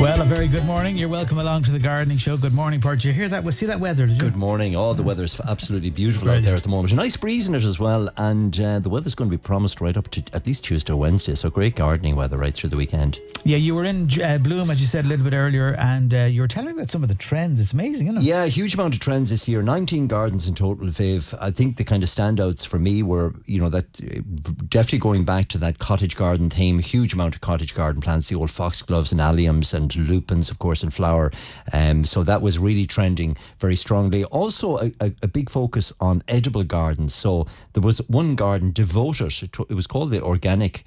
Well, a very good morning. You're welcome along to the gardening show. Good morning, Portia. You hear that? We see that weather, did you? Good morning. Oh, the weather's absolutely beautiful out there at the moment. A nice breeze in it as well, and the weather's going to be promised right up to at least Tuesday or Wednesday, so great gardening weather right through the weekend. Yeah, you were in Bloom, as you said a little bit earlier, and you were telling me about some of the trends. It's amazing, isn't it? Yeah, a huge amount of trends this year. 19 gardens in total, Viv. I think the kind of standouts for me were, you know, that definitely going back to that cottage garden theme, huge amount of cottage garden plants, the old foxgloves and alliums and lupins, of course, in flower. So that was really trending very strongly. Also, a big focus on edible gardens. So there was one garden devoted to, it was called the Organic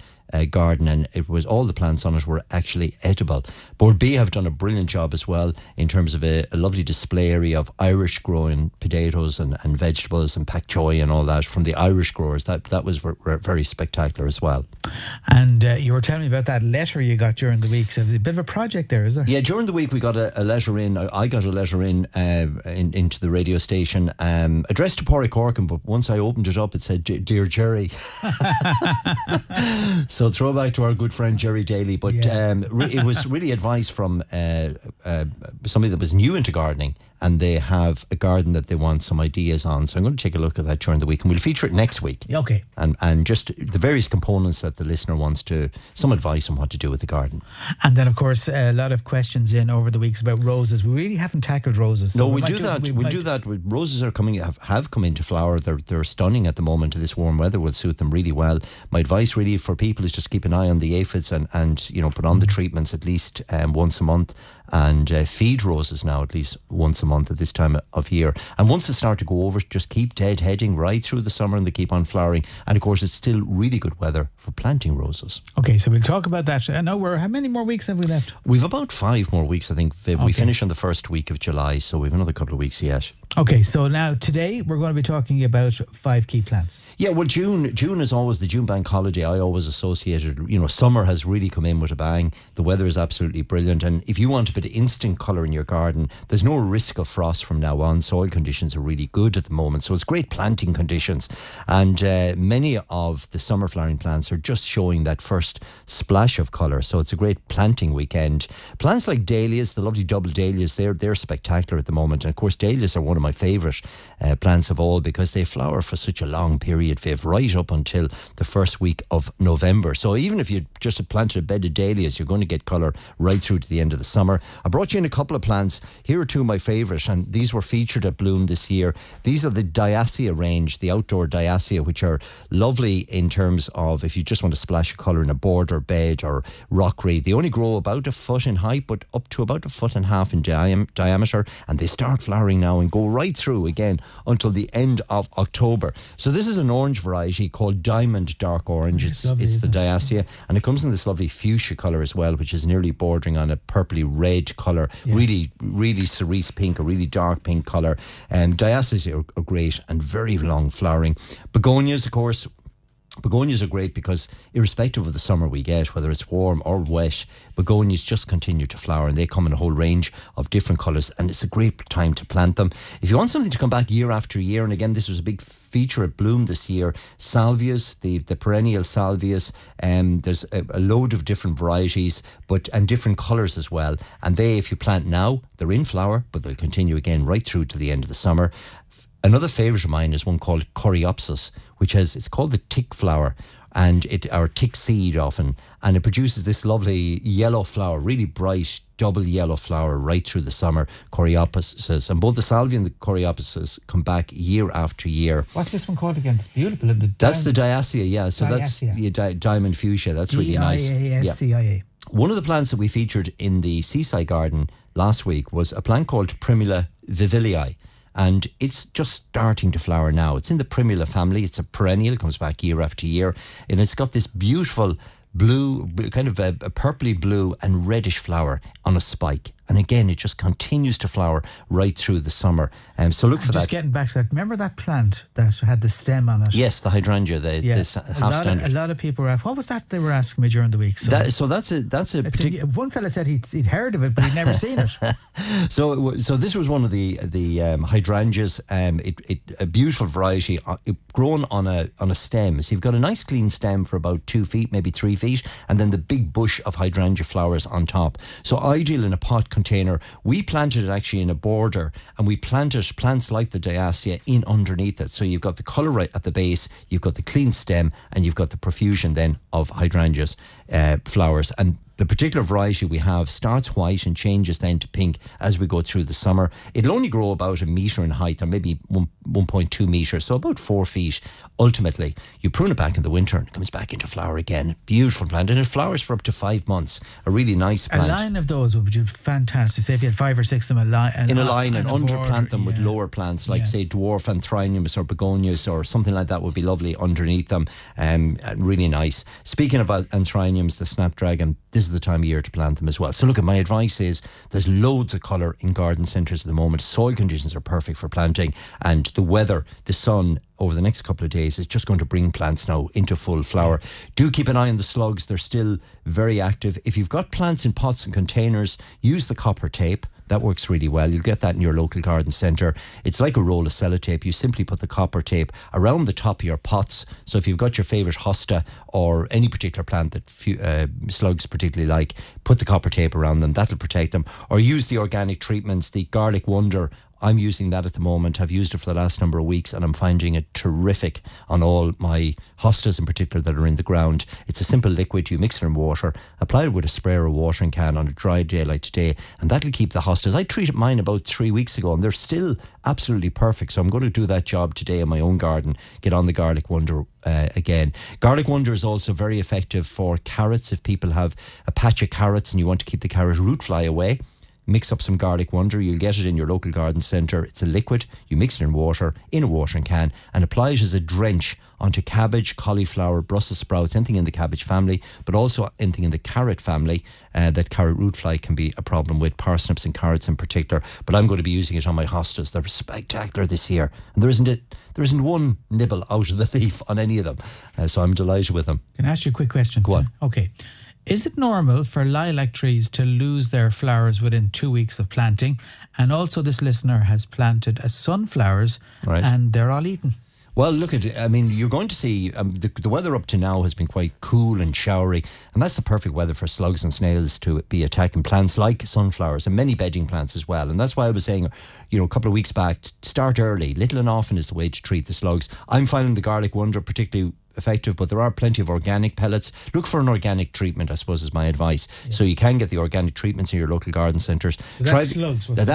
Garden, and it was all the plants on it were actually edible. Board B have done a brilliant job as well in terms of a lovely display area of Irish growing potatoes and vegetables and pak choi and all that from the Irish growers. That was very spectacular as well. And you were telling me about that letter you got during the week. So there's a bit of a project there, is there? Yeah, during the week we got a letter in. I got a letter in into the radio station addressed to Paddy Corkin, but once I opened it up it said, "Dear Jerry." So throwback to our good friend Jerry Daly, but yeah. It was really advice from somebody that was new into gardening, and they have a garden that they want some ideas on. So I'm going to take a look at that during the week, and we'll feature it next week. Okay. And just the various components that the listener wants to, some advice on what to do with the garden. And then, of course, a lot of questions in over the weeks about roses. We really haven't tackled roses. So no, we'll do that. We'll do that. Roses are coming, have come into flower. They're stunning at the moment. This warm weather will suit them really well. My advice really for people is just keep an eye on the aphids and you know, put on the treatments at least once a month, and feed roses now at least once a month at this time of year. And once they start to go over, just keep deadheading right through the summer, and they keep on flowering. And of course, it's still really good weather for planting roses. Okay, so we'll talk about that. And how many more weeks have we left? We've about 5 more weeks, I think, Viv. Okay. We finish on the first week of July, so we've another couple of weeks yet. Okay, so now today we're going to be talking about 5 key plants. Yeah, well, June is always the June bank holiday. I always associated, you know, summer has really come in with a bang. The weather is absolutely brilliant, and if you want a bit of instant colour in your garden, there's no risk of frost from now on. Soil conditions are really good at the moment, so it's great planting conditions. And many of the summer flowering plants are just showing that first splash of colour, so it's a great planting weekend. Plants like dahlias, the lovely double dahlias, they're spectacular at the moment. And of course, dahlias are one of my favourite plants of all, because they flower for such a long period, Viv, right up until the first week of November. So even if you just planted a bed of dahlias, you're going to get colour right through to the end of the summer. I brought you in a couple of plants. Here are two of my favourite, and these were featured at Bloom this year. These are the Diascia range, the outdoor Diascia, which are lovely in terms of if you just want to splash a colour in a border bed or rockery. They only grow about a foot in height, but up to about a foot and a half in diameter, and they start flowering now and go right through again until the end of October. So this is an orange variety called Diamond Dark Orange. It's the Diascia, and it comes in this lovely fuchsia colour as well, which is nearly bordering on a purpley red colour. Yeah. Really cerise pink, a really dark pink colour. Diascias are great and very long flowering. Begonias, of course. Begonias are great because irrespective of the summer we get, whether it's warm or wet, begonias just continue to flower, and they come in a whole range of different colours, and it's a great time to plant them. If you want something to come back year after year, and again, this was a big feature at Bloom this year, salvias, the perennial salvias, there's a load of different varieties and different colours as well. And they, if you plant now, they're in flower, but they'll continue again right through to the end of the summer. Another favourite of mine is one called Coreopsis, which has, it's called the tick flower, and or tick seed often, and it produces this lovely yellow flower, really bright double yellow flower right through the summer. Coreopsis, and both the salvia and the Coreopsis come back year after year. What's this one called again? It's beautiful. That's the Diascia, yeah. So Diascia. That's Diamond Fuchsia. That's really nice. Diascia. Yeah. One of the plants that we featured in the seaside garden last week was a plant called Primula vialii. And it's just starting to flower now. It's in the Primula family. It's a perennial, comes back year after year. And it's got this beautiful blue, kind of a purpley blue and reddish flower on a spike. and again it just continues to flower right through the summer. So look for that. Just getting back to that, remember that plant that had the stem on it? Yes, the hydrangea, this half standard. A lot of people were, what was that they were asking me during the week? So, that's a particular. One fella said he'd heard of it, but he'd never seen it. So this was one of the hydrangeas. A beautiful variety, grown on a stem. So you've got a nice clean stem for about 2 feet, maybe 3 feet, and then the big bush of hydrangea flowers on top. So ideal in a pot container. We planted it actually in a border, and we planted plants like the Diascia in underneath it. So you've got the colour right at the base, you've got the clean stem, and you've got the profusion then of hydrangeas flowers. And the particular variety we have starts white and changes then to pink as we go through the summer. It'll only grow about 1 metre in height, or maybe 1.2 metres, so about 4 feet. Ultimately, you prune it back in the winter and it comes back into flower again. Beautiful plant, and it flowers for up to 5 months. A really nice plant. A line of those would be fantastic. Say if you had 5 or 6 of them in a line and underplant them with lower plants like say dwarf anthriniums or begonias or something like that would be lovely underneath them. Really nice. Speaking of anthriniums, the snapdragon, this is the time of year to plant them as well. So look, my advice is there's loads of colour in garden centres at the moment. Soil conditions are perfect for planting, and the weather, the sun over the next couple of days is just going to bring plants now into full flower. Do keep an eye on the slugs. They're still very active. If you've got plants in pots and containers, use the copper tape. That works really well. You'll get that in your local garden centre. It's like a roll of sellotape. You simply put the copper tape around the top of your pots. So if you've got your favourite hosta or any particular plant that slugs particularly like, put the copper tape around them. That'll protect them. Or use the organic treatments, the garlic wonder. I'm using that at the moment. I've used it for the last number of weeks and I'm finding it terrific on all my hostas in particular that are in the ground. It's a simple liquid. You mix it in water, apply it with a spray or a watering can on a dry day like today, and that'll keep the hostas. I treated mine about 3 weeks ago and they're still absolutely perfect. So I'm going to do that job today in my own garden, get on the garlic wonder again. Garlic wonder is also very effective for carrots. If people have a patch of carrots and you want to keep the carrot root fly away, mix up some garlic wonder. You'll get it in your local garden centre. It's a liquid. You mix it in water, in a watering can, and apply it as a drench onto cabbage, cauliflower, Brussels sprouts, anything in the cabbage family, but also anything in the carrot family. That carrot root fly can be a problem with, parsnips and carrots in particular. But I'm going to be using it on my hostas. They're spectacular this year, and there isn't one nibble out of the leaf on any of them. So I'm delighted with them. Can I ask you a quick question? Go on. Okay. Is it normal for lilac trees to lose their flowers within 2 weeks of planting? And also this listener has planted sunflowers and they're all eaten. Well, look at it. I mean, you're going to see the weather up to now has been quite cool and showery, and that's the perfect weather for slugs and snails to be attacking plants like sunflowers and many bedding plants as well. And that's why I was saying, a couple of weeks back, start early. Little and often is the way to treat the slugs. I'm finding the garlic wonder particularly effective, but there are plenty of organic pellets. Look for an organic treatment, I suppose, is my advice. Yeah. So you can get the organic treatments in your local garden centres. So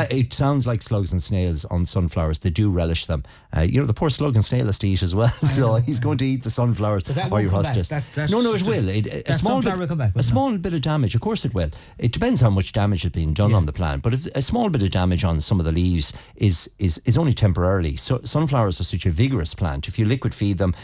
it sounds like slugs and snails on sunflowers. They do relish them. The poor slug and snail has to eat as well. So he's going to eat the sunflowers or your hostas. No, it will. A small bit of damage, of course it will. It depends how much damage has been done on the plant, but if a small bit of damage on some of the leaves is only temporarily. So sunflowers are such a vigorous plant. If you liquid feed them,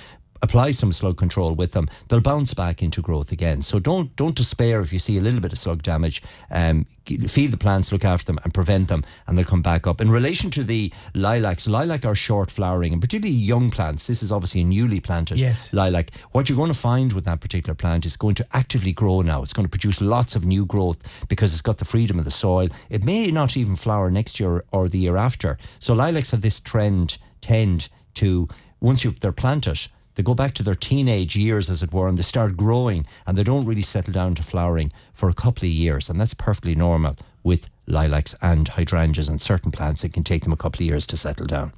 apply some slug control with them, they'll bounce back into growth again. So don't despair if you see a little bit of slug damage. Feed the plants, look after them and prevent them, and they'll come back up. In relation to the lilacs, lilac are short flowering, and particularly young plants. This is obviously a newly planted lilac. What you're going to find with that particular plant is going to actively grow now. It's going to produce lots of new growth because it's got the freedom of the soil. It may not even flower next year or the year after. So lilacs have this tend to, once they're planted, they go back to their teenage years, as it were, and they start growing, and they don't really settle down to flowering for a couple of years, and that's perfectly normal with lilacs and hydrangeas and certain plants. It can take them a couple of years to settle down.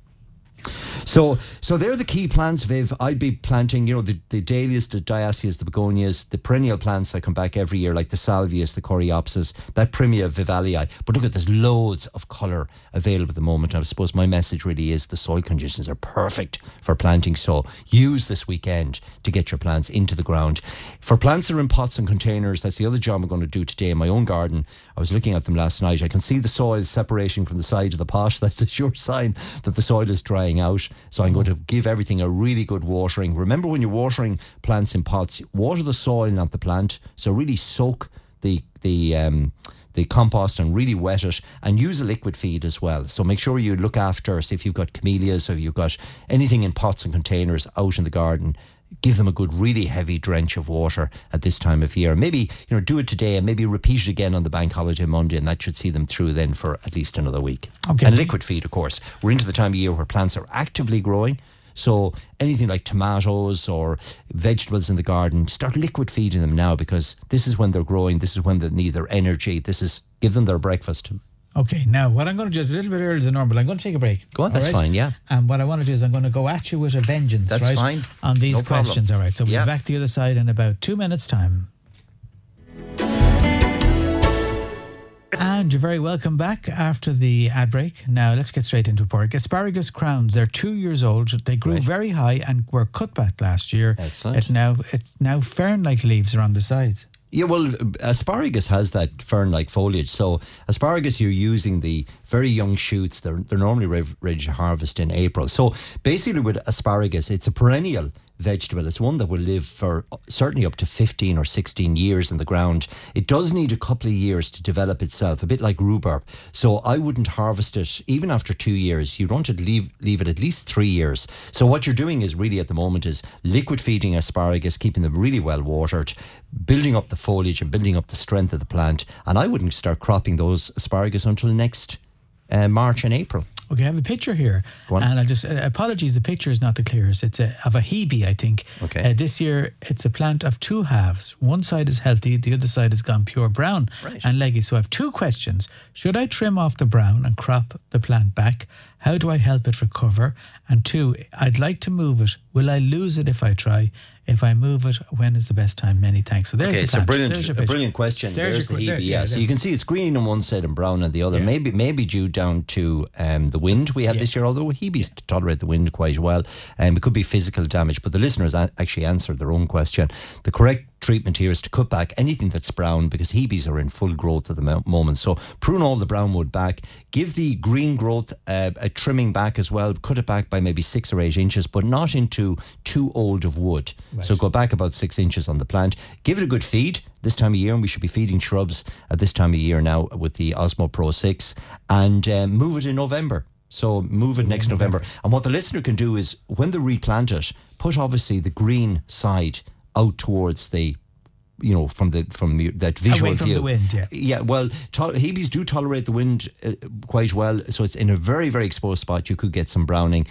So they're the key plants, Viv. I'd be planting, the dahlias, the diascias, the begonias, the perennial plants that come back every year, like the salvias, the coreopsis, that Primula vialii. But look, there's loads of colour available at the moment. And I suppose my message really is the soil conditions are perfect for planting. So use this weekend to get your plants into the ground. For plants that are in pots and containers, that's the other job I'm going to do today in my own garden. I was looking at them last night. I can see the soil separating from the side of the pot. That's a sure sign that the soil is drying out. So I'm going to give everything a really good watering. Remember, when you're watering plants in pots, water the soil, not the plant. So really soak the the compost and really wet it, and use a liquid feed as well. So make sure you look after, so if you've got camellias or you've got anything in pots and containers out in the garden, give them a good, really heavy drench of water at this time of year. Maybe, you know, do it today and maybe repeat it again on the bank holiday Monday, and that should see them through then for at least another week. Okay. And liquid feed, of course. We're into the time of year where plants are actively growing, so anything like tomatoes or vegetables in the garden, start liquid feeding them now, because this is when they're growing, this is when they need their energy, this is, give them their breakfast. Okay, now what I'm going to do is a little bit earlier than normal. I'm going to take a break. Go on, that's fine, yeah. And what I want to do is I'm going to go at you with a vengeance, right? That's fine. On these questions, all right. So we'll be back to the other side in about 2 minutes' time. And you're very welcome back after the ad break. Now, let's get straight into pork. Asparagus crowns, they're 2 years old. They grew very high and were cut back last year. Excellent. It's now fern-like leaves are on the sides. Yeah, well, asparagus has that fern-like foliage. So asparagus, you're using the very young shoots. They're normally ready to harvest in April. So basically with asparagus, it's a perennial vegetable. It's one that will live for certainly up to 15 or 16 years in the ground. It does need a couple of years to develop itself, a bit like rhubarb. So I wouldn't harvest it even after 2 years. You'd want to leave it at least 3 years. So what you're doing is really at the moment is liquid feeding asparagus, keeping them really well watered, building up the foliage and building up the strength of the plant. And I wouldn't start cropping those asparagus until next March and April. Okay, I have a picture here, and I just apologies. The picture is not the clearest. It's of a Hebe, I think. Okay. This year, it's a plant of two halves. One side is healthy, the other side has gone pure brown and leggy. So I have two questions: should I trim off the brown and crop the plant back? How do I help it recover? And two, I'd like to move it. Will I lose it if I try? If I move it, when is the best time? Many thanks. So there's the plant. A brilliant question. There's the Hebe. So you can see it's green on one side and brown on the other. Maybe due down to the wind we had this year, although Hebes tolerate the wind quite well. It could be physical damage, but the listeners actually answered their own question. The correct treatment here is to cut back anything that's brown, because Hebes are in full growth at the moment. So prune all the brown wood back, give the green growth a trimming back as well, cut it back by maybe 6 or 8 inches, but not into too old of wood. So go back about 6 inches on the plant, give it a good feed this time of year, and we should be feeding shrubs at this time of year now with the Osmo Pro 6, and move it in November. So move it next November. And what the listener can do is, when they replant it, put obviously the green side out towards the, you know, from that visual away from view. The wind, well, Hebes do tolerate the wind quite well, so it's in a very, very exposed spot. You could get some browning,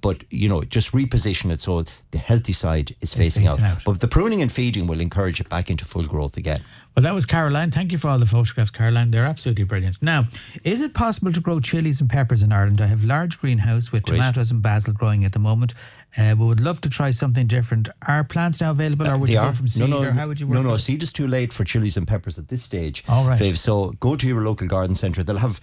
but, you know, just reposition it so the healthy side is facing out. But the pruning and feeding will encourage it back into full growth again. Well, that was Caroline. Thank you for all the photographs, Caroline. They're absolutely brilliant. Now, is it possible to grow chilies and peppers in Ireland? I have a large greenhouse with tomatoes and basil growing at the moment. We would love to try something different. Are plants now available, or would you go from seed? No, or how would you work? No, seed is too late for chilies and peppers at this stage. All right. Dave, so go to your local garden centre. They'll have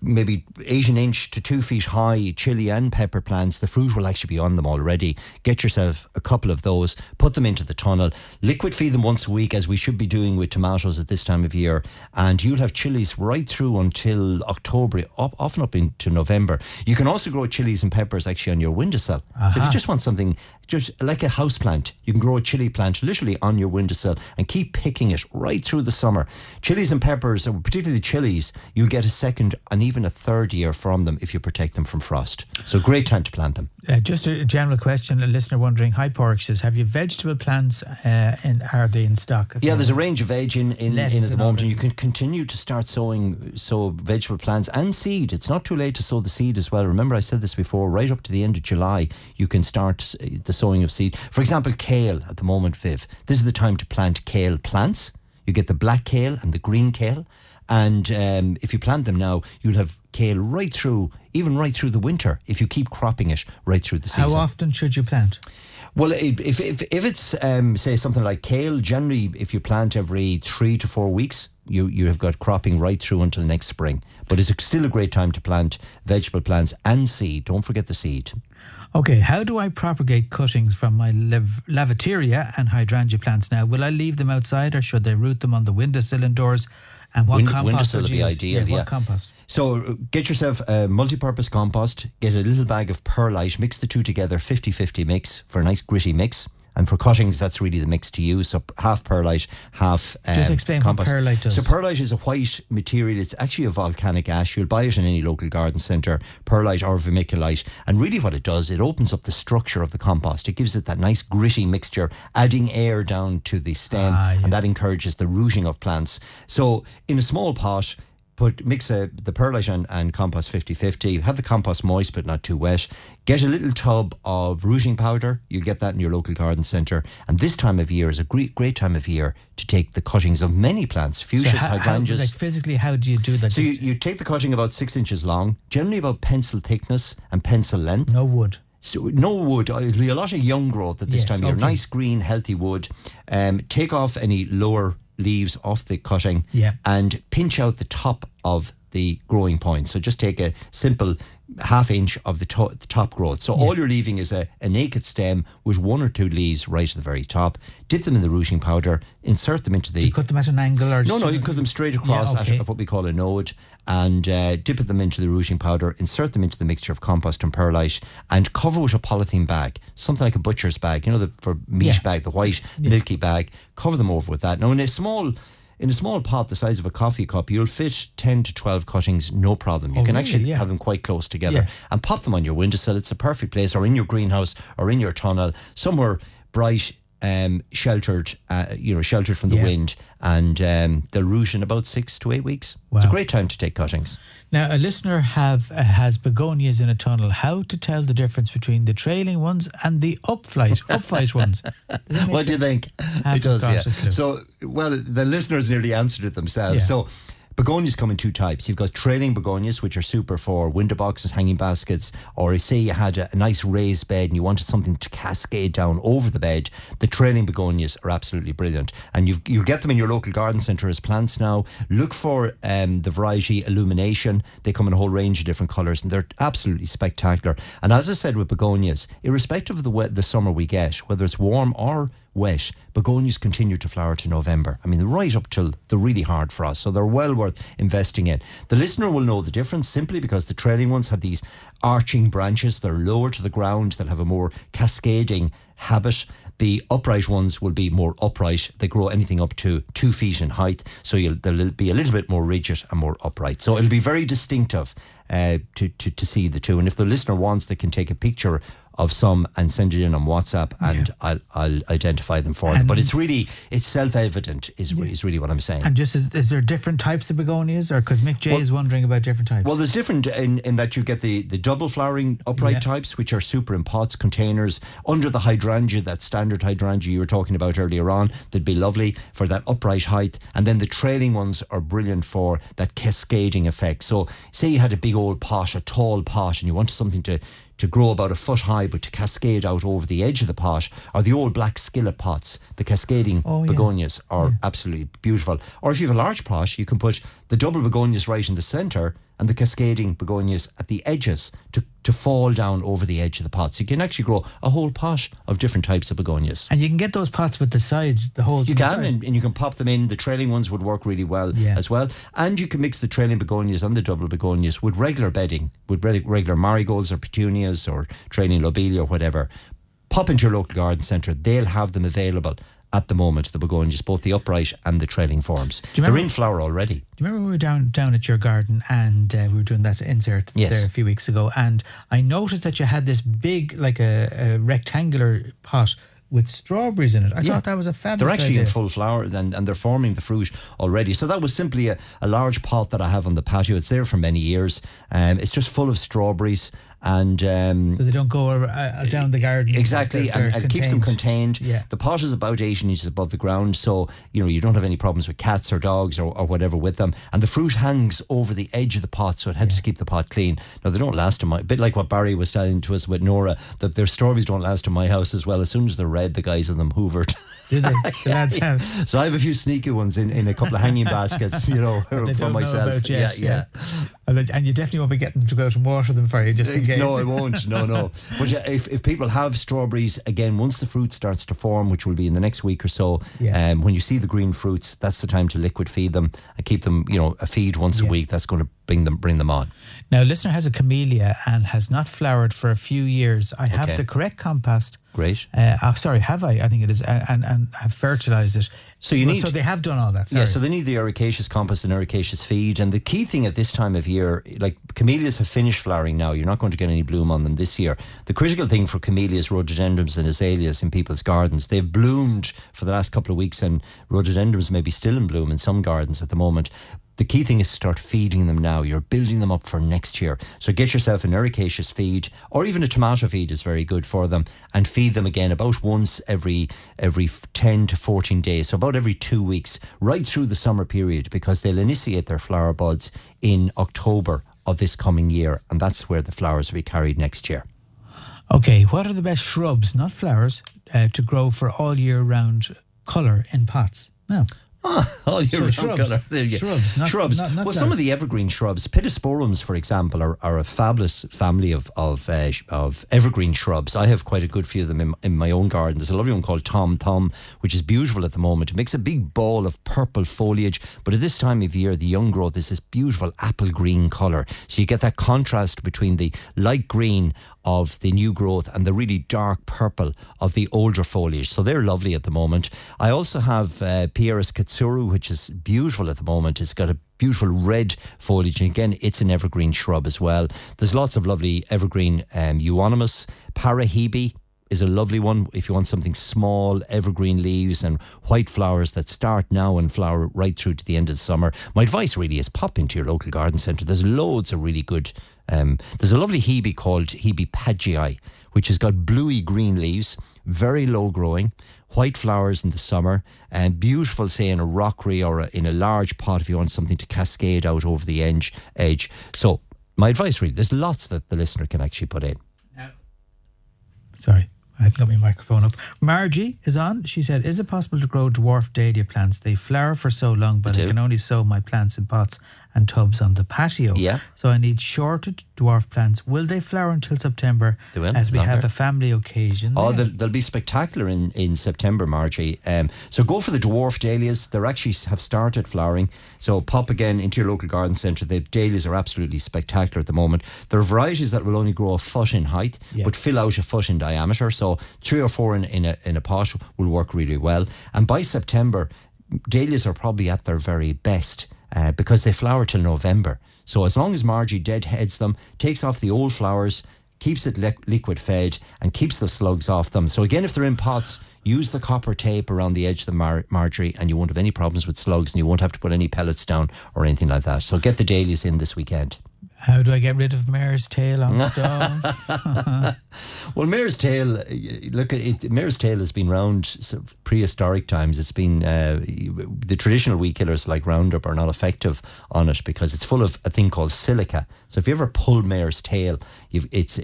maybe 8 inch to 2 feet high chili and pepper plants. The fruit will actually be on them already. Get yourself a couple of those, put them into the tunnel, liquid feed them once a week, as we should be doing with tomatoes at this time of year, and you'll have chilies right through until October, often up into November. You can also grow chilies and peppers actually on your windowsill. So if you just want something, just like a house plant, you can grow a chili plant literally on your windowsill and keep picking it right through the summer. Chilies and peppers, particularly the chilies, you'll get a second and even a third year from them if you protect them from frost. So great time to plant them. Just a general question, a listener wondering, hi Portia, have you vegetable plants and are they in stock? Yeah, there's a range of veg in at the moment, and you can continue to start sow vegetable plants and seed. It's not too late to sow the seed as well. Remember, I said this before, right up to the end of July you can start the sowing of seed. For example, kale at the moment, Viv, this is the time to plant kale plants. You get the black kale and the green kale, and if you plant them now, you'll have kale right through, even right through the winter, if you keep cropping it right through the season. How often should you plant? Well, if it's, say, something like kale, generally if you plant every 3 to 4 weeks, you have got cropping right through until next spring. But it's still a great time to plant vegetable plants and seed. Don't forget the seed. Okay, how do I propagate cuttings from my lavateria and hydrangea plants now? Will I leave them outside, or should I root them on the windowsill indoors? And what compost would you use? Windowsill would be ideal, What compost? So get yourself a multi-purpose compost, get a little bag of perlite, mix the two together, 50-50 mix for a nice gritty mix, And for cuttings, that's really the mix to use. So half perlite, half just explain compost. What perlite does. So perlite is a white material. It's actually a volcanic ash. You'll buy it in any local garden centre, perlite or vermiculite. And really what it does, it opens up the structure of the compost. It gives it that nice gritty mixture, adding air down to the stem, and that encourages the rooting of plants. So in a small pot, mix the perlite and compost 50-50. Have the compost moist but not too wet. Get a little tub of rooting powder. You get that in your local garden centre. And this time of year is a great time of year to take the cuttings of many plants, fuchsias, hydrangeas. Like physically, how do you do that? So you take the cutting about 6 inches long, generally about pencil thickness and pencil length. No wood. So no wood. It'll be a lot of young growth at this time of year. Nice green, healthy wood. Take off any lower leaves off the cutting and pinch out the top of the growing point. So just take a simple half inch of the top growth. So all you're leaving is a naked stem with one or two leaves right at the very top. Dip them in the rooting powder, insert them into the... Do you cut them at an angle? Or no, you cut them straight across at what we call a node, and dip them into the rooting powder, insert them into the mixture of compost and perlite, and cover with a polythene bag, something like a butcher's bag, for meat bag, the white milky bag. Cover them over with that. Now, in a small pot the size of a coffee cup, you'll fit 10 to 12 cuttings, no problem. You can actually have them quite close together and pop them on your windowsill. It's a perfect place, or in your greenhouse, or in your tunnel, somewhere bright, sheltered, sheltered from the wind, and they'll root in about 6 to 8 weeks. Wow. It's a great time to take cuttings. Now, a listener has begonias in a tunnel. How to tell the difference between the trailing ones and the upflight ones? What do you think? It does, yeah. So, the listeners nearly answered it themselves. Yeah. So, begonias come in two types. You've got trailing begonias, which are super for window boxes, hanging baskets, or say you had a nice raised bed and you wanted something to cascade down over the bed. The trailing begonias are absolutely brilliant. And you'll get them in your local garden centre as plants now. Look for the variety Illumination. They come in a whole range of different colours, and they're absolutely spectacular. And as I said with begonias, irrespective of the summer we get, whether it's warm or wet, begonias continue to flower to November. I mean, right up till the really hard frost, so they're well worth investing in. The listener will know the difference simply because the trailing ones have these arching branches. They're lower to the ground. They'll have a more cascading habit. The upright ones will be more upright. They grow anything up to 2 feet in height, so they'll be a little bit more rigid and more upright. So it'll be very distinctive to see the two. And if the listener wants, they can take a picture of some and send it in on WhatsApp, and I'll identify them for them. But it's self-evident is really what I'm saying. And just is there different types of begonias? Or because Mick J is wondering about different types. Well, there's different in that you get the double flowering upright types, which are super in pots, containers, under the hydrangea, that standard hydrangea you were talking about earlier on. They'd be lovely for that upright height. And then the trailing ones are brilliant for that cascading effect. So say you had a big old pot, a tall pot, and you wanted something to grow about a foot high but to cascade out over the edge of the pot, are the old black skillet pots. The cascading begonias are absolutely beautiful. Or if you have a large pot, you can put the double begonias right in the centre and the cascading begonias at the edges to fall down over the edge of the pot. So you can actually grow a whole pot of different types of begonias. And you can get those pots with the sides, the holes. You can, and you can pop them in. The trailing ones would work really well as well. And you can mix the trailing begonias and the double begonias with regular bedding, with regular marigolds or petunias or trailing lobelia or whatever. Pop into your local garden centre. They'll have them available at the moment, the begonias, both the upright and the trailing forms. They're in flower already. Do you remember when we were down at your garden and we were doing that insert there a few weeks ago, and I noticed that you had this big, like a rectangular pot with strawberries in it. I thought that was a fabulous idea. They're actually in full flower and they're forming the fruit already. So that was simply a large pot that I have on the patio. It's there for many years. It's just full of strawberries. And so they don't go down the garden. Exactly, like and it keeps them contained. Yeah. The pot is about 18 inches above the ground, so you don't have any problems with cats or dogs or whatever with them. And the fruit hangs over the edge of the pot, so it helps keep the pot clean. Now, they don't last a bit like what Barry was telling to us with Nora, that their strawberries don't last in my house as well. As soon as they're red, the guys in them hoovered. Did they? The lads have. So I have a few sneaky ones in a couple of hanging baskets, for myself. About, And you definitely won't be getting them to go out and water them for you, just in case. No, I won't. No. But if people have strawberries, again, once the fruit starts to form, which will be in the next week or so, when you see the green fruits, that's the time to liquid feed them and keep them, a feed once a week. That's going to bring them on. Now, a listener has a camellia and has not flowered for a few years. I have the correct compost. Great. Sorry, have I? I think it is, and have fertilized it. So you need. So they have done all that. Sorry. Yeah. So they need the ericaceous compost and ericaceous feed. And the key thing at this time of year, like camellias have finished flowering now. You're not going to get any bloom on them this year. The critical thing for camellias, rhododendrons, and azaleas in people's gardens, they've bloomed for the last couple of weeks, and rhododendrons may be still in bloom in some gardens at the moment. The key thing is to start feeding them now. You're building them up for next year. So get yourself an ericaceous feed, or even a tomato feed is very good for them, and feed them again about once every 10 to 14 days, so about every 2 weeks, right through the summer period, because they'll initiate their flower buds in October of this coming year, and that's where the flowers will be carried next year. Okay, what are the best shrubs, not flowers, to grow for all year round colour in pots? No. All year round colour. Shrubs. Not well, flowers. Some of the evergreen shrubs, Pittosporums, for example, are a fabulous family of evergreen shrubs. I have quite a good few of them in my own garden. There's a lovely one called Tom Tom, which is beautiful at the moment. It makes a big ball of purple foliage, but at this time of year, the young growth is this beautiful apple green colour. So you get that contrast between the light green of the new growth and the really dark purple of the older foliage. So they're lovely at the moment. I also have Pieris katsuru, which is beautiful at the moment. It's got a beautiful red foliage. And again, it's an evergreen shrub as well. There's lots of lovely evergreen euonymus. Parahebe is a lovely one if you want something small, evergreen leaves and white flowers that start now and flower right through to the end of the summer. My advice really is pop into your local garden centre. There's loads of really good. There's a lovely Hebe called Hebe Pagii, which has got bluey green leaves, very low growing, white flowers in the summer, and beautiful, say, in a rockery or in a large pot if you want something to cascade out over the edge. So my advice really, there's lots that the listener can actually put in. Sorry. I had to get my microphone up. Margie is on. She said, is it possible to grow dwarf dahlia plants? They flower for so long, but I can only sow my plants in pots and tubs on the patio. Yeah. So I need shorted dwarf plants. Will they flower until September? They will. As we have a family occasion. Oh, they'll be spectacular in September, Margie. So go for the dwarf dahlias. They actually have started flowering. So pop again into your local garden centre. The dahlias are absolutely spectacular at the moment. There are varieties that will only grow a foot in height, but fill out a foot in diameter. So 3 or 4 in a pot will work really well. And by September, dahlias are probably at their very best because they flower till November. So as long as Margie deadheads them, takes off the old flowers, keeps it liquid fed and keeps the slugs off them. So again, if they're in pots, use the copper tape around the edge of the Margie and you won't have any problems with slugs and you won't have to put any pellets down or anything like that. So get the dahlias in this weekend. How do I get rid of mare's tail on stone? Well, mare's tail, look, mare's tail has been round sort of prehistoric times. It's been, the traditional weed killers like Roundup are not effective on it because it's full of a thing called silica. So if you ever pull mare's tail, it's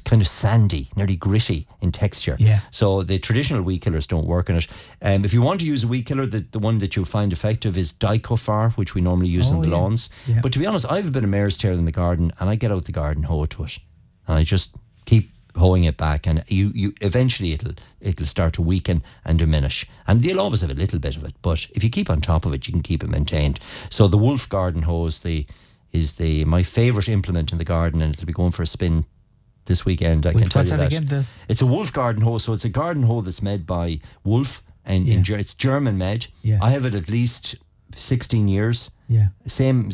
kind of sandy, nearly gritty in texture. Yeah. So the traditional weed killers don't work on it. If you want to use a weed killer, the one that you'll find effective is Dicofar, which we normally use on the lawns. Yeah. But to be honest, I have a bit of mare's tail in the garden and I get out the garden hoe to it and I just keep hoeing it back, and you eventually it'll start to weaken and diminish, and you'll always have a little bit of it, but if you keep on top of it you can keep it maintained. So the Wolf garden hoe is my favourite implement in the garden, and it'll be going for a spin this weekend. I can tell you that. Again, it's a Wolf garden hoe, so it's a garden hoe that's made by Wolf and it's German made. Yeah. I have it at least 16 years. Yeah. Same.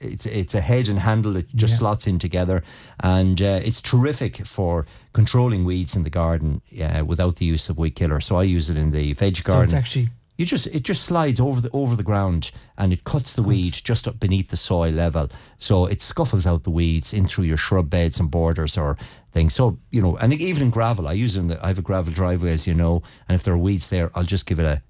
It's a head and handle that just slots in together, and it's terrific for controlling weeds in the garden without the use of weed killer. So I use it in the veg garden. So it's actually it just slides over the ground and it cuts the weed just up beneath the soil level. So it scuffles out the weeds in through your shrub beds and borders or things. So and even in gravel, I use it. I have a gravel driveway, as you know, and if there are weeds there, I'll just give it a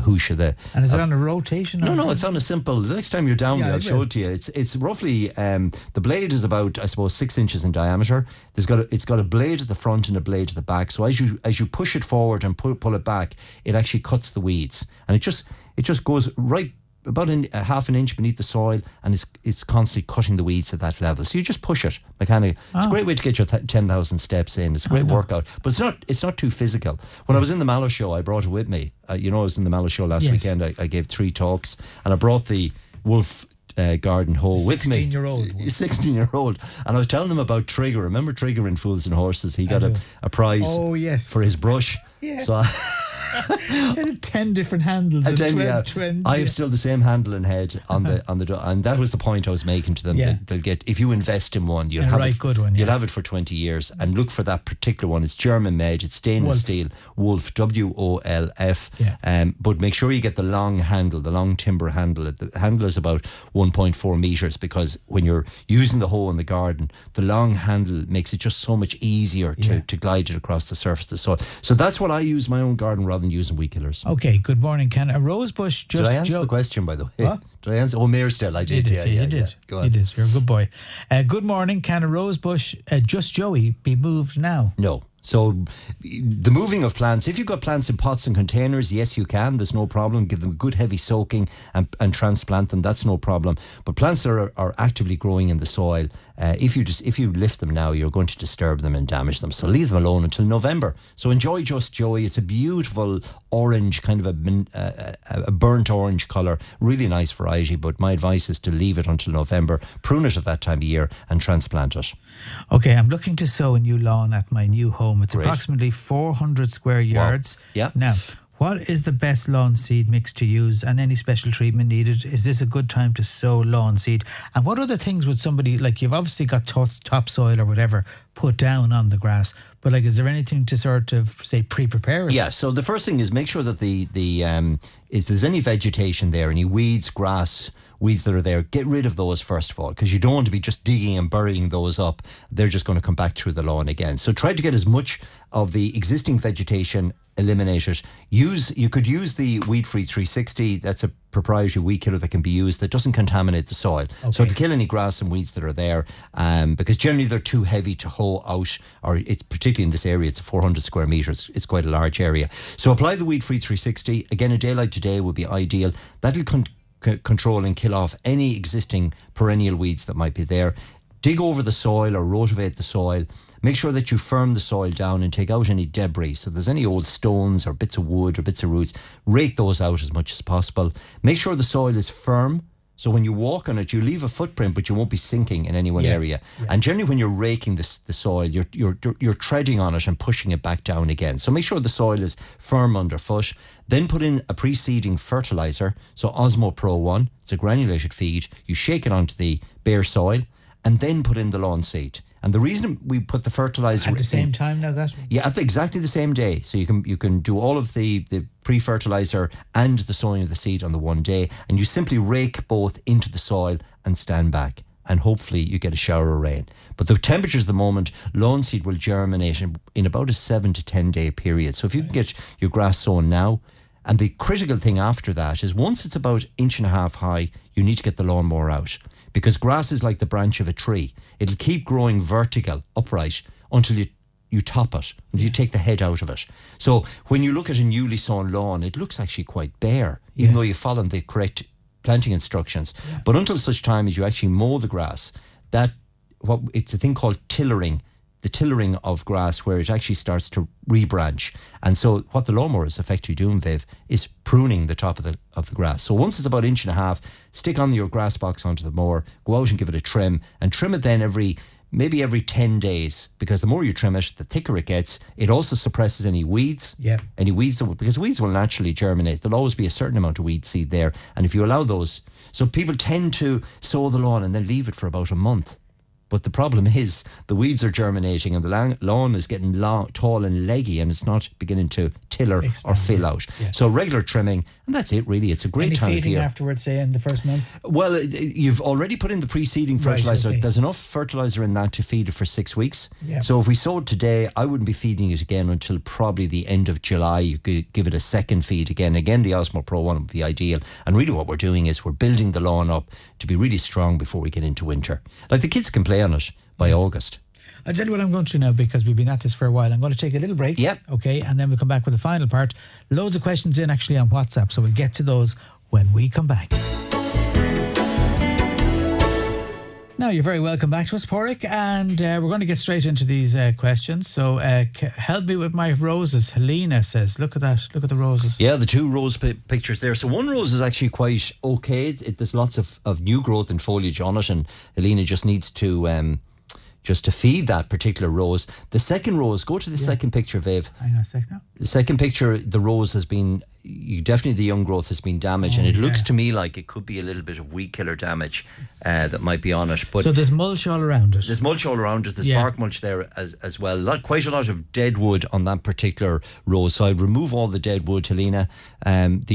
hoosh of the. And is it on a rotation? No, it's on a simple. The next time you're down there, I'll show it to you. It's roughly the blade is about, I suppose, 6 inches in diameter. It's got a blade at the front and a blade at the back. So as you push it forward and pull it back, it actually cuts the weeds, and it just goes right about half an inch beneath the soil, and it's constantly cutting the weeds at that level. So you just push it mechanically. It's a great way to get your 10,000 steps in. It's a great workout, but it's not too physical. When I was in the Mallow Show, I brought it with me. I was in the Mallow Show last weekend. I gave 3 talks, and I brought the Wolf garden hole with me. 16-year-old. And I was telling him about Trigger. Remember Trigger in Fools and Horses? He got a prize for his brush. Yeah. So it had 10 different handles. I have still the same handle and head on the and that was the point I was making to them. Yeah. They'll get, if you invest in one, you'll have it, good one. You'll have it for 20 years and look for that particular one. It's German made. It's stainless steel. Wolf, WOLF. Yeah. But make sure you get the long handle, the long timber handle. The handle is about 1.4 meters because when you're using the hoe in the garden, the long handle makes it just so much easier to glide it across the surface of the soil. So that's what I use my own garden rather than using weed killers. Okay, good morning, Ken. A rose bush just... Did I answer the question, by the way? What? Did I answer? Oh, Maresdale, I did. You did. Go on. You did. You're a good boy. Good morning, can a rose bush just Joey be moved now? No. So the moving of plants, if you've got plants in pots and containers, yes, you can. There's no problem. Give them a good heavy soaking and transplant them. That's no problem. But plants are actively growing in the soil. If you lift them now, you're going to disturb them and damage them. So leave them alone until November. So enjoy just Joey. It's a beautiful orange, kind of a burnt orange colour. Really nice variety. But my advice is to leave it until November. Prune it at that time of year and transplant it. Okay, I'm looking to sow a new lawn at my new home. It's approximately 400 square yards. Wow. Yeah. Now, what is the best lawn seed mix to use and any special treatment needed? Is this a good time to sow lawn seed? And what other things would somebody, like you've obviously got topsoil or whatever, put down on the grass, but like is there anything to sort of, say, pre-prepare it? Yeah, so the first thing is make sure that the if there's any vegetation there, any weeds, grass, weeds that are there, get rid of those first of all, because you don't want to be just digging and burying those up. They're just going to come back through the lawn again. So try to get as much of the existing vegetation eliminated. You could use the Weed Free 360. That's a proprietary weed killer that can be used that doesn't contaminate the soil. Okay. So it'll kill any grass and weeds that are there, because generally they're too heavy to hoe out, or it's particularly in this area, it's 400 square metres. It's quite a large area. So apply the Weed Free 360. Again, a day like today would be ideal. That'll control and kill off any existing perennial weeds that might be there. Dig over the soil or rotivate the soil. Make sure that you firm the soil down and take out any debris. So if there's any old stones or bits of wood or bits of roots, rake those out as much as possible. Make sure the soil is firm. So when you walk on it, you leave a footprint, but you won't be sinking in any one area. Yeah. And generally when you're raking the soil, you're treading on it and pushing it back down again. So make sure the soil is firm underfoot. Then put in a pre-seeding fertilizer. So Osmo Pro 1, it's a granulated feed. You shake it onto the bare soil and then put in the lawn seed. And the reason we put the fertilizer at the same time now, that at exactly the same day, so you can do all of the pre-fertilizer and the sowing of the seed on the one day, and you simply rake both into the soil and stand back, and hopefully you get a shower of rain. But the temperatures at the moment, lawn seed will germinate in about a 7 to 10 day period. So if you can get your grass sown now. And the critical thing after that is once it's about 1.5 inches high, you need to get the lawnmower out, because grass is like the branch of a tree. It'll keep growing vertical, upright, until you top it, until you take the head out of it. So when you look at a newly sown lawn, it looks actually quite bare, even though you've followed the correct planting instructions. Yeah. But until such time as you actually mow the grass, it's a thing called tillering. The tillering of grass, where it actually starts to rebranch. And so what the lawnmower is effectively doing, Viv, is pruning the top of the grass. So once it's about 1.5 inches, stick on your grass box onto the mower, go out and give it a trim, and trim it then every 10 days, because the more you trim it, the thicker it gets. It also suppresses any weeds. Yeah. Any weeds, because weeds will naturally germinate. There'll always be a certain amount of weed seed there. And if you allow those, so people tend to sow the lawn and then leave it for about a month. But the problem is the weeds are germinating and the lawn is getting tall and leggy, and it's not beginning to tiller or fill out. Yeah. So regular trimming, and that's it really. It's a great time of year. Afterwards, say in the first month? Well, you've already put in the pre-seeding fertiliser. Right, okay. There's enough fertiliser in that to feed it for 6 weeks. Yeah. So if we sowed today, I wouldn't be feeding it again until probably the end of July. You could give it a second feed again. Again, the Osmo Pro 1 would be ideal. And really what we're doing is we're building the lawn up to be really strong before we get into winter. Like the kids can play on it by August. I'll tell you what I'm going to now, because we've been at this for a while. I'm going to take a little break. Yep. Okay, and then we'll come back with the final part. Loads of questions in actually on WhatsApp, so we'll get to those when we come back. No, you're very welcome back to us, Porrick, and we're going to get straight into these questions. So help me with my roses. Helena says, look at that, look at the roses. Yeah, the two rose pictures there. So one rose is actually quite okay. There's lots of new growth and foliage on it, and Helena just needs to just to feed that particular rose. The second rose, go to the second picture, Viv. Hang on a second. The second picture, the rose has been, definitely the young growth has been damaged, and it looks to me like it could be a little bit of weed killer damage that might be on it. But so there's mulch all around it. There's mulch all around it. There's bark mulch there as well. Quite a lot of dead wood on that particular rose. So I'd remove all the dead wood, Helena. There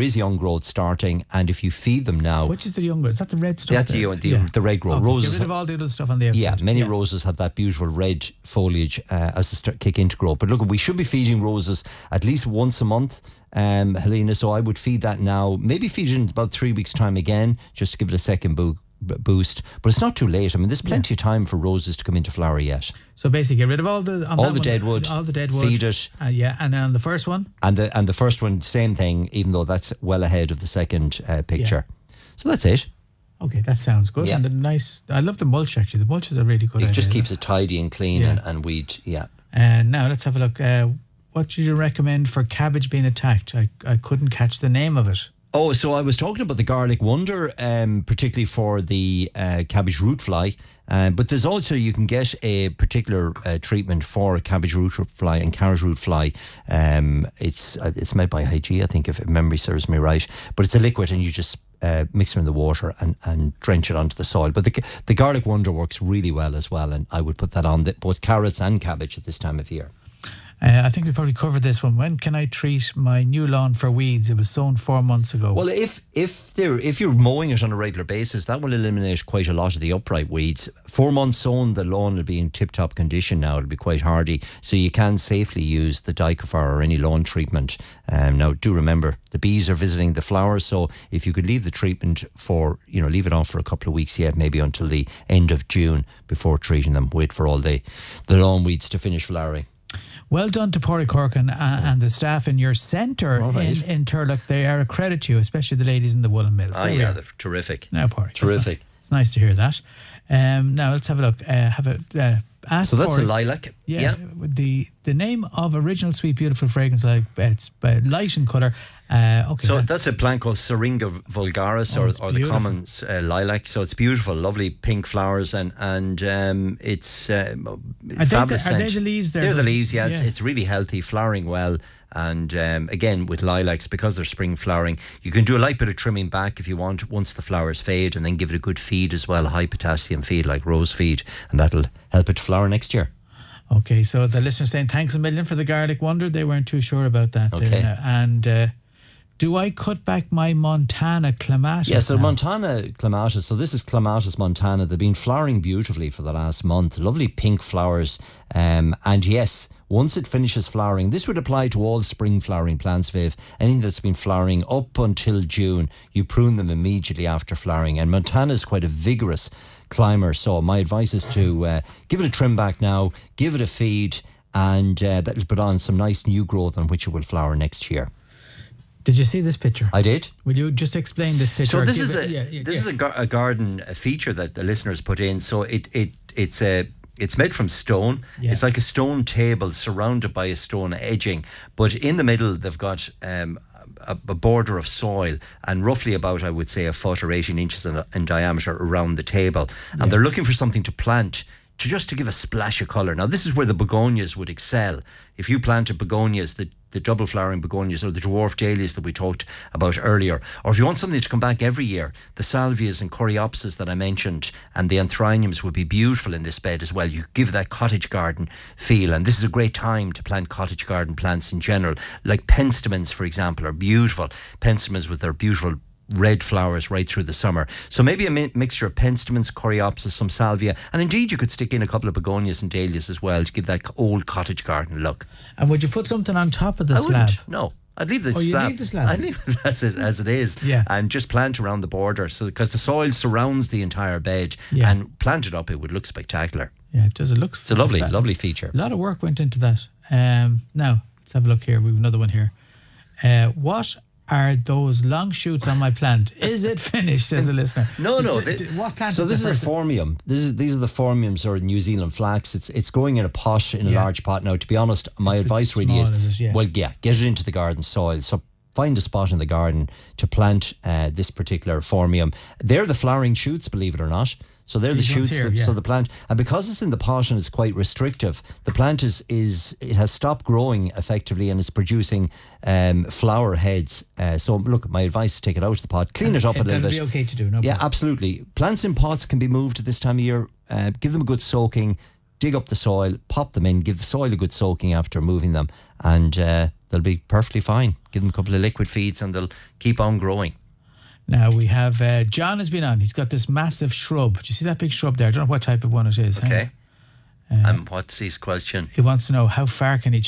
is young growth starting, and if you feed them now... Which is the young growth? Is that the red stuff? That's the red growth. Okay, roses, get rid of all the other stuff on the outside. Yeah, many roses have that beautiful red foliage as they kick into growth. But look, we should be feeding roses at least once a month, Helena, so I would feed that now, maybe feed it in about 3 weeks time again, just to give it a second boost. But it's not too late. I mean, there's plenty of time for roses to come into flower yet. So basically get rid of all the dead wood, feed it, and then the first one, and the first one, same thing, even though that's well ahead of the second picture. So that's it. Okay, that sounds good. Yeah. And I love the mulch, actually. The mulches are really good. It just keeps it tidy and clean and weed. Yeah. And now let's have a look. What did you recommend for cabbage being attacked? I couldn't catch the name of it. Oh, so I was talking about the garlic wonder, particularly for the cabbage root fly. But there's also, you can get a particular treatment for cabbage root fly and carrot root fly. It's made by Hege, I think, if memory serves me right. But it's a liquid, and you just mix it in the water and drench it onto the soil. But the garlic wonder works really well as well, and I would put that on both carrots and cabbage at this time of year. I think we probably covered this one. When can I treat my new lawn for weeds? It was sown 4 months ago. Well, if you're mowing it on a regular basis, that will eliminate quite a lot of the upright weeds. 4 months sown, the lawn will be in tip-top condition now. It'll be quite hardy. So you can safely use the Dicofar or any lawn treatment. Now, do remember, the bees are visiting the flowers, so if you could leave the treatment for, leave it on for a couple of weeks yet, maybe until the end of June before treating them. Wait for all the lawn weeds to finish flowering. Well done to Paddy Corkin and the staff in your centre in Turlock. They are a credit to you, especially the ladies in the woolen mills. Oh, they're terrific. Now, Paddy. Terrific. It's nice to hear that. Now, let's have a look. Ask so that's Paddy, a lilac. Yeah. The name of original sweet, beautiful fragrance, like it's light in colour. Okay. So that's a plant called Syringa vulgaris, or the common lilac. So it's beautiful, lovely pink flowers, and it's fabulous. Are they the leaves there? They're the leaves, yeah. It's really healthy, flowering well. And again, with lilacs, because they're spring flowering, you can do a light bit of trimming back if you want once the flowers fade, and then give it a good feed as well, a high potassium feed like rose feed, and that'll help it flower next year. Okay, so the listener's saying thanks a million for the garlic wonder. They weren't too sure about that. Okay. There. And do I cut back my Montana clematis? Yes, so Montana clematis. So this is Clematis Montana. They've been flowering beautifully for the last month. Lovely pink flowers. And yes, once it finishes flowering, this would apply to all spring flowering plants, Viv. Anything that's been flowering up until June, you prune them immediately after flowering. And Montana is quite a vigorous climber, so my advice is to give it a trim back now, give it a feed, and that'll put on some nice new growth on which it will flower next year. Did you see this picture? I did. Will you just explain this picture? So this is a garden feature that the listeners put in. So it's made from stone. Yeah. It's like a stone table surrounded by a stone edging, but in the middle they've got a border of soil, and roughly about, I would say, a foot or 18 inches in diameter around the table. And they're looking for something to plant to give a splash of colour. Now, this is where the begonias would excel. If you planted begonias, the double flowering begonias or the dwarf dahlias that we talked about earlier, or if you want something to come back every year, the salvias and coreopsis that I mentioned and the anthuriums would be beautiful in this bed as well. You give that cottage garden feel, and this is a great time to plant cottage garden plants in general, like penstemons, for example, are beautiful. Penstemons with their beautiful red flowers right through the summer. So maybe a mixture of penstemons, coreopsis, some salvia, and indeed you could stick in a couple of begonias and dahlias as well to give that old cottage garden look. And would you put something on top of the slab? No, I'd leave the slab. Oh, you leave the slab? I'd leave it as it is, and just plant around the border, so because the soil surrounds the entire bed, and plant it up, it would look spectacular. Yeah, it does. It looks... It's a lovely, lovely feature. A lot of work went into that. Now, let's have a look here. We have another one here. What are those long shoots on my plant? Is it finished? As a listener. No, so no. What plant? So this is a phormium. These are the phormiums, or New Zealand flax. It's going in a pot, in a large pot. Now, to be honest, my advice really is, get it into the garden soil. So find a spot in the garden to plant this particular phormium. They're the flowering shoots, believe it or not. So they're these the shoots, here, so the plant, and because it's in the pot and it's quite restrictive, the plant it has stopped growing effectively, and it's producing flower heads. So look, my advice is take it out of the pot, clean it up a little bit. That'll be okay to do, no problem. Yeah, absolutely. Plants in pots can be moved this time of year. Give them a good soaking, dig up the soil, pop them in, give the soil a good soaking after moving them, and they'll be perfectly fine. Give them a couple of liquid feeds and they'll keep on growing. Now we have John has been on. He's got this massive shrub. Do you see that big shrub there? I don't know what type of one it is. Okay. And what's his question? He wants to know how far can he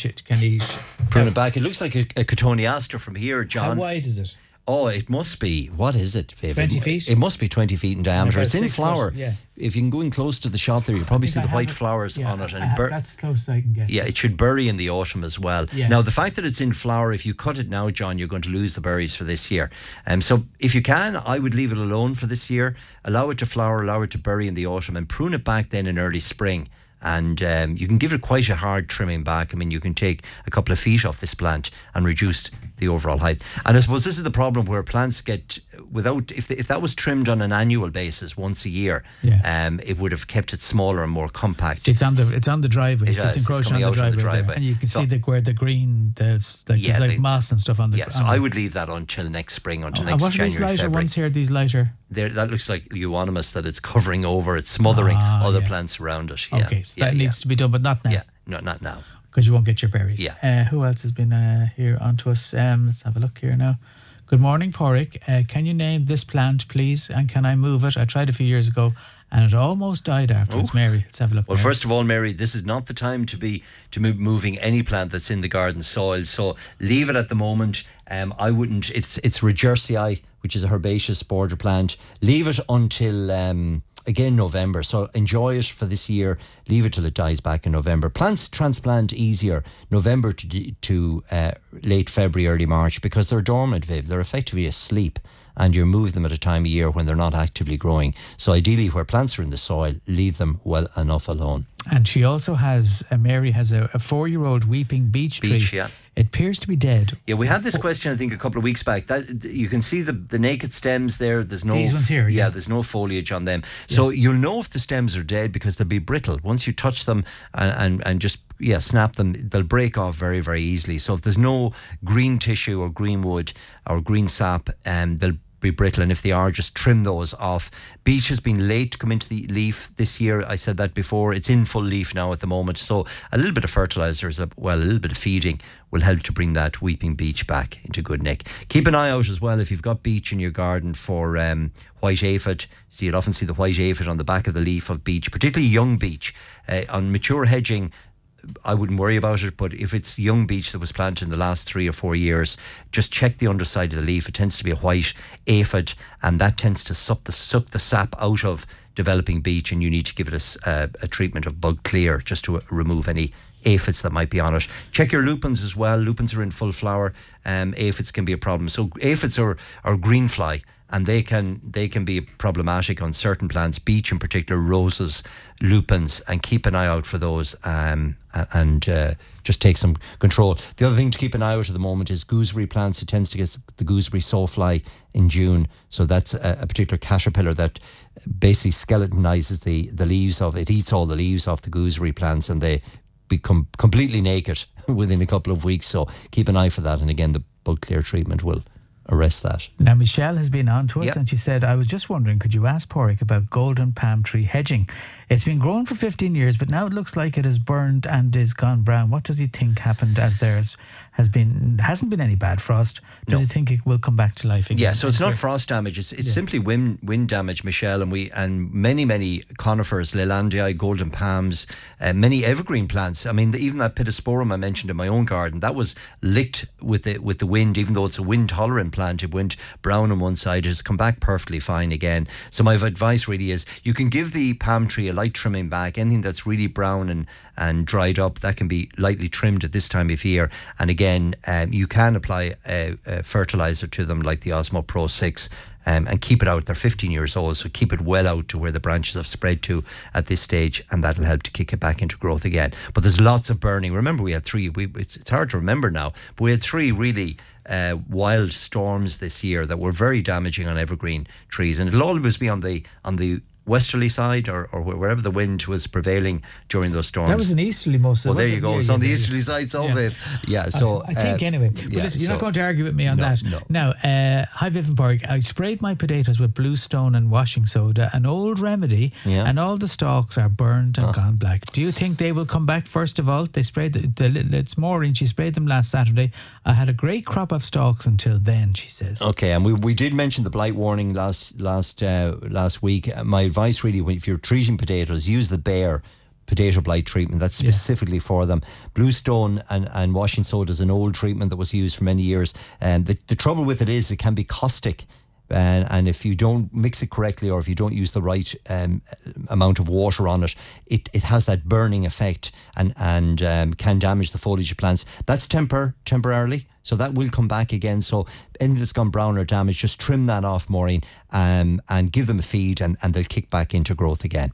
prune it back. It looks like a cotoneaster from here, John. How wide is it? Oh, it must be. What is it, Fabian? 20 feet. It must be 20 feet in diameter. It's in flower. Yeah. If you can go in close to the shot there, you'll probably see the white flowers on it. And that's close as I can get. Yeah, it should bury in the autumn as well. Yeah. Now, the fact that it's in flower, if you cut it now, John, you're going to lose the berries for this year. So if you can, I would leave it alone for this year. Allow it to flower, allow it to bury in the autumn, and prune it back then in early spring. And you can give it quite a hard trimming back. I mean, you can take a couple of feet off this plant and reduce the overall height. And I suppose this is the problem where plants get, if that was trimmed on an annual basis once a year, it would have kept it smaller and more compact. It's on the driveway. It's encroaching on the driveway. And you can see where the green, there's moss and stuff on the so I would leave that until next spring, until next January, February. What are these lighter ones here, that looks like euonymus, that it's covering over, it's smothering other plants around it. Yeah. Okay, so that needs to be done, but not now. Yeah, no, not now. Because you won't get your berries. Yeah. Who else has been here on to us? Let's have a look here now. Good morning, Porrick. Can you name this plant, please? And can I move it? I tried a few years ago, and it almost died afterwards. Mary, let's have a look. Well, first of all, Mary, this is not the time to be moving any plant that's in the garden soil. So leave it at the moment. I wouldn't. It's Regersii, which is a herbaceous border plant. Leave it until again November. So enjoy it for this year. Leave it till it dies back in November. Plants transplant easier November to late February, early March, because they're dormant, Viv. They're effectively asleep. And you remove them at a time of year when they're not actively growing. So ideally, where plants are in the soil, leave them well enough alone. And she also has, Mary has a 4-year-old weeping beech tree. Yeah. It appears to be dead. Yeah, we had this question, I think, a couple of weeks back. That you can see the naked stems there. There's no These ones here. Yeah, there's no foliage on them. Yeah. So you'll know if the stems are dead because they'll be brittle. Once you touch them and just snap them, they'll break off very, very easily. So if there's no green tissue or green wood or green sap, they'll be brittle, and if they are, just trim those off. Beech has been late to come into the leaf this year. I said that before. It's in full leaf now at the moment, so a little bit of fertilizer, a little bit of feeding will help to bring that weeping beech back into good nick. Keep an eye out as well if you've got beech in your garden for white aphid. So you'll often see the white aphid on the back of the leaf of beech, particularly young beech. On mature hedging, I wouldn't worry about it, but if it's young beech that was planted in the last 3 or 4 years, just check the underside of the leaf. It tends to be a white aphid, and that tends to suck the sap out of developing beech, and you need to give it a treatment of Bug Clear just to remove any aphids that might be on it. Check your lupins as well. Lupins are in full flower. Aphids can be a problem. So aphids are green fly, and they can be problematic on certain plants, beech in particular, roses, lupins, and keep an eye out for those and just take some control. The other thing to keep an eye out at the moment is gooseberry plants. It tends to get the gooseberry sawfly in June, so that's a particular caterpillar that basically skeletonizes the leaves of it. Eats all the leaves off the gooseberry plants, and they become completely naked within a couple of weeks. So keep an eye for that, and again, the Bug Clear treatment will arrest that. Now Michelle has been on to us, and she said, I was just wondering, could you ask Porrick about golden palm tree hedging? It's been growing for 15 years, but now it looks like it has burned and is gone brown. What does he think happened, as there hasn't been any bad frost? Does he think it will come back to life again? Yeah, so it's not frost damage, it's simply wind damage, Michelle, and many conifers, Lelandii, golden palms, many evergreen plants. I mean, even that Pittosporum I mentioned in my own garden, that was licked with the wind. Even though it's a wind tolerant plant, it went brown on one side, it has come back perfectly fine again. So my advice really is, you can give the palm tree a light trimming back. Anything that's really brown and dried up, that can be lightly trimmed at this time of year, and again, again, you can apply a fertilizer to them like the Osmo Pro 6 and keep it out. They're 15 years old, so keep it well out to where the branches have spread to at this stage, and that'll help to kick it back into growth again. But there's lots of burning. Remember, we had three, it's hard to remember now, but we had three really wild storms this year that were very damaging on evergreen trees, and it'll always be on the westerly side or wherever the wind was prevailing during those storms. That was an easterly most of it. Well, there you go. It's on the easterly side of it. Yeah, so... I think anyway. But listen, you're not going to argue with me on that. No. Now, hi, Vivenborg. I sprayed my potatoes with bluestone and washing soda, an old remedy, and all the stalks are burned and gone black. Do you think they will come back? First of all, they sprayed... It's Maureen. She sprayed them last Saturday. I had a great crop of stalks until then, she says. Okay, and we did mention the blight warning last week. My advice really, if you're treating potatoes, use the Bayer potato blight treatment. That's specifically for them. Bluestone and washing soda is an old treatment that was used for many years, and the trouble with it is it can be caustic, and if you don't mix it correctly or if you don't use the right amount of water on it, it has that burning effect and can damage the foliage of plants. That's temporarily. So that will come back again. So anything that's gone brown or damaged, just trim that off, Maureen, and give them a feed, and they'll kick back into growth again.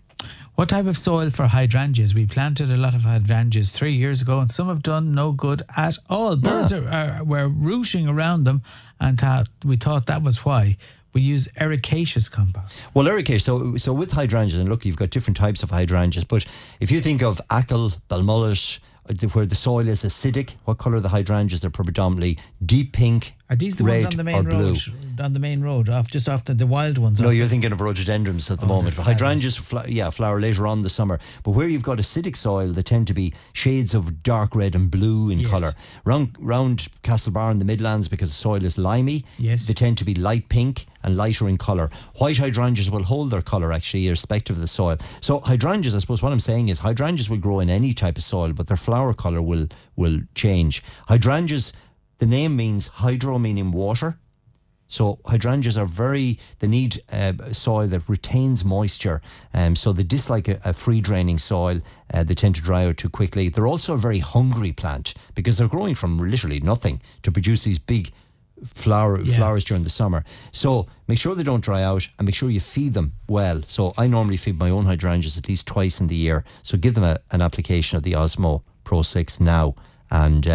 What type of soil for hydrangeas? We planted a lot of hydrangeas 3 years ago, and some have done no good at all. Birds were rooting around them, and we thought that was why. We use ericaceous compost. Well, ericaceous, so with hydrangeas, and look, you've got different types of hydrangeas, but if you think of ackle, balmullish, where the soil is acidic, what colour are the hydrangeas? They're predominantly deep pink, red, or blue. Are these the ones on the main road? On the main road, just after the wild ones? No, you're thinking of rhododendrons at the moment. Hydrangeas, flower later on in the summer. But where you've got acidic soil, they tend to be shades of dark red and blue in colour. Round Castlebar in the Midlands, because the soil is limey, they tend to be light pink and lighter in colour. White hydrangeas will hold their colour, actually, irrespective of the soil. So hydrangeas, I suppose what I'm saying is hydrangeas will grow in any type of soil, but their flower colour will change. Hydrangeas, the name means hydro, meaning water. So hydrangeas are they need soil that retains moisture. So they dislike a free-draining soil. They tend to dry out too quickly. They're also a very hungry plant because they're growing from literally nothing to produce these big flowers during the summer. So make sure they don't dry out, and make sure you feed them well. So I normally feed my own hydrangeas at least twice in the year. So give them an application of the Osmo Pro 6 now, and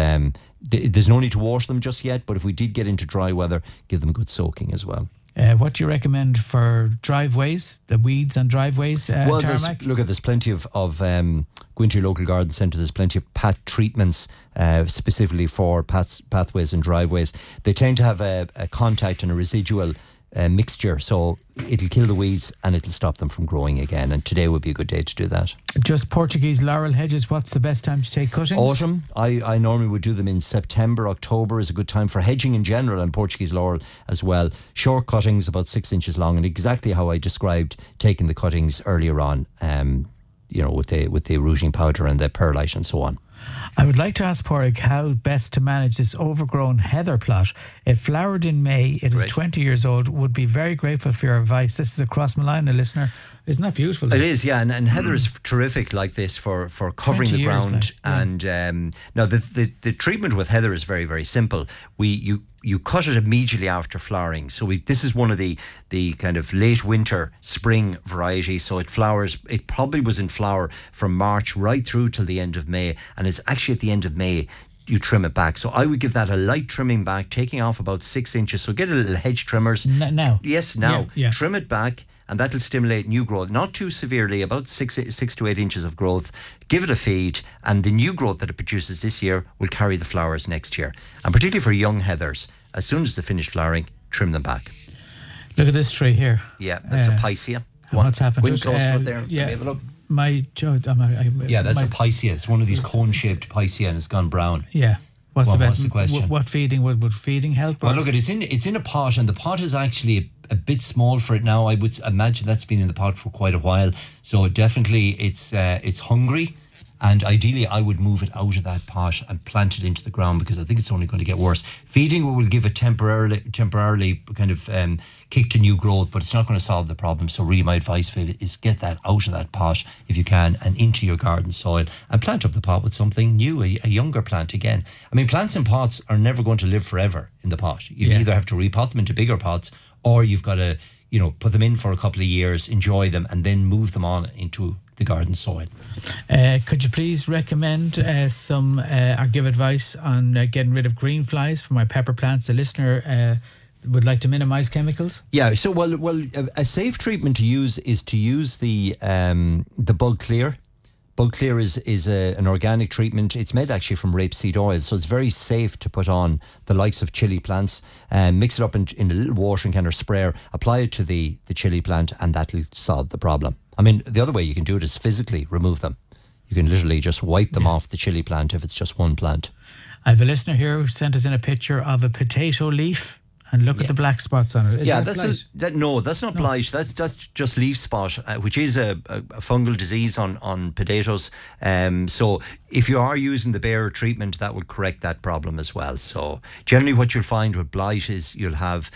there's no need to wash them just yet, but if we did get into dry weather, give them a good soaking as well. What do you recommend for driveways, the weeds on driveways, tarmac? There's plenty of going to your local garden centre, there's plenty of pat treatments specifically for pathways and driveways. They tend to have a contact and a residual mixture, so it'll kill the weeds and it'll stop them from growing again, and today would be a good day to do that. Just Portuguese laurel hedges, what's the best time to take cuttings? Autumn. I normally would do them in September. October is a good time for hedging in general, and Portuguese laurel as well. Short cuttings about 6 inches long, and exactly how I described taking the cuttings earlier on, with the rooting powder and the perlite and so on. I would like to ask Porrig how best to manage this overgrown heather plot. It flowered in May. It is 20 years old. Would be very grateful for your advice. This is a Cross Malina listener. Isn't that beautiful? It is, yeah. And heather is terrific like this for covering the ground. And now the treatment with heather is very, very simple. You cut it immediately after flowering. So this is one of the kind of late winter, spring varieties. So it flowers, it probably was in flower from March right through till the end of May. And it's actually at the end of May you trim it back. So I would give that a light trimming back, taking off about 6 inches. So get a little hedge trimmers. Now? Yes, now. Yeah. Trim it back, and that'll stimulate new growth. Not too severely, about 6 to 8 inches of growth. Give it a feed, and the new growth that it produces this year will carry the flowers next year. And particularly for young heathers, as soon as they finish flowering, trim them back. Look at this tree here. Yeah, that's a Piscia. What's happened? Wind close out there. Yeah. Have a look. That's a Piscia. It's one of these cone-shaped Piscia, and it's gone brown. Yeah. What's the question? What feeding would feeding help? Well, look, it's in a pot, and the pot is actually a bit small for it now. I would imagine that's been in the pot for quite a while. So definitely, it's hungry, And ideally, I would move it out of that pot and plant it into the ground, because I think it's only going to get worse. Feeding will give it temporarily kind of kick to new growth, but it's not going to solve the problem. So really my advice for it is get that out of that pot if you can and into your garden soil, and plant up the pot with something new, a younger plant again. I mean, plants in pots are never going to live forever in the pot. You either have to repot them into bigger pots, or you've got to, you know, put them in for a couple of years, enjoy them, and then move them on into the garden soil. Could you please recommend some or give advice on getting rid of green flies for my pepper plants? The listener would like to minimize chemicals. Yeah, so well, a safe treatment to use is to use the Bug Clear. Bug Clear is an organic treatment. It's made actually from rapeseed oil, so it's very safe to put on the likes of chili plants. Mix it up in a little watering can or sprayer, apply it to the chili plant, and that'll solve the problem. I mean, the other way you can do it is physically remove them. You can literally just wipe them off the chili plant if it's just one plant. I have a listener here who sent us in a picture of a potato leaf. And look at the black spots on it. Is that blight? No, that's not blight. That's just leaf spot, which is a fungal disease on potatoes. So if you are using the Bayer treatment, that would correct that problem as well. So generally what you'll find with blight is you'll have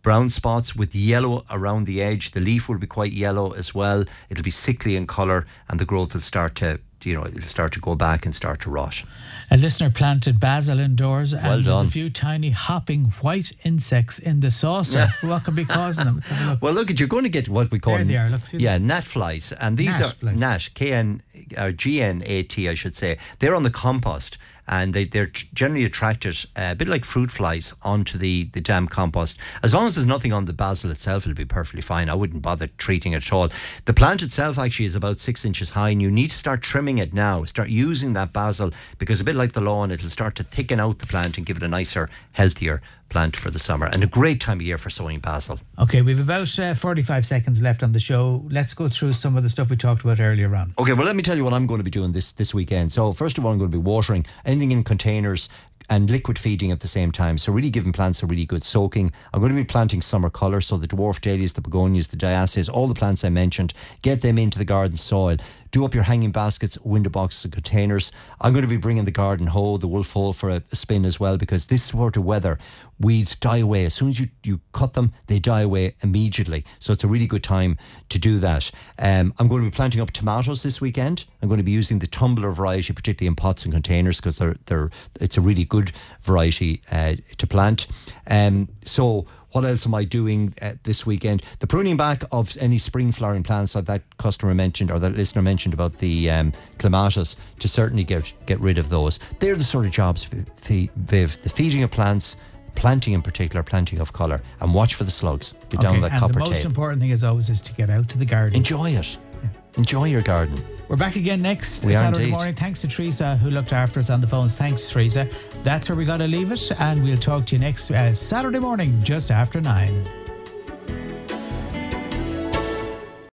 brown spots with yellow around the edge. The leaf will be quite yellow as well. It'll be sickly in colour, and the growth will start to, you know, it'll start to go back and start to rot. A listener planted basil indoors, and there's a few tiny hopping white insects in the saucer. What could be causing them? Look. Well, look, you're going to get what we call gnat flies, and these are gnat, G-N-A-T, I should say. They're on the compost, and they're generally attracted a bit like fruit flies onto the damp compost. As long as there's nothing on the basil itself, it'll be perfectly fine. I wouldn't bother treating it at all. The plant itself actually is about 6 inches high, and you need to start trimming it now. Start using that basil, because a bit like the lawn, it'll start to thicken out the plant and give it a nicer, healthier plant for the summer, and a great time of year for sowing basil. Okay, we've about 45 seconds left on the show. Let's go through some of the stuff we talked about earlier on. Okay, well, let me tell you what I'm going to be doing this weekend. So first of all, I'm going to be watering anything in containers and liquid feeding at the same time, so really giving plants a really good soaking. I'm going to be planting summer colour, so the dwarf dahlias, the begonias, the diascias, all the plants I mentioned, get them into the garden soil. Do up your hanging baskets, window boxes and containers. I'm going to be bringing the garden hoe, the wolf hoe, for a spin as well, because this sort of weather, weeds die away. As soon as you cut them, they die away immediately. So it's a really good time to do that. I'm going to be planting up tomatoes this weekend. I'm going to be using the tumbler variety, particularly in pots and containers, because it's a really good variety to plant. So what else am I doing this weekend? The pruning back of any spring flowering plants that customer mentioned, or that listener mentioned about the clematis, to certainly get rid of those. They're the sort of jobs, Viv, the feeding of plants, planting in particular, planting of colour, and watch for the slugs. Be down with that copper tape. The most important thing, as always, is to get out to the garden. Enjoy it. Yeah. Enjoy your garden. We're back again next Saturday morning. Thanks to Teresa, who looked after us on the phones. Thanks, Teresa. That's where we got to leave it, and we'll talk to you next Saturday morning, just after 9.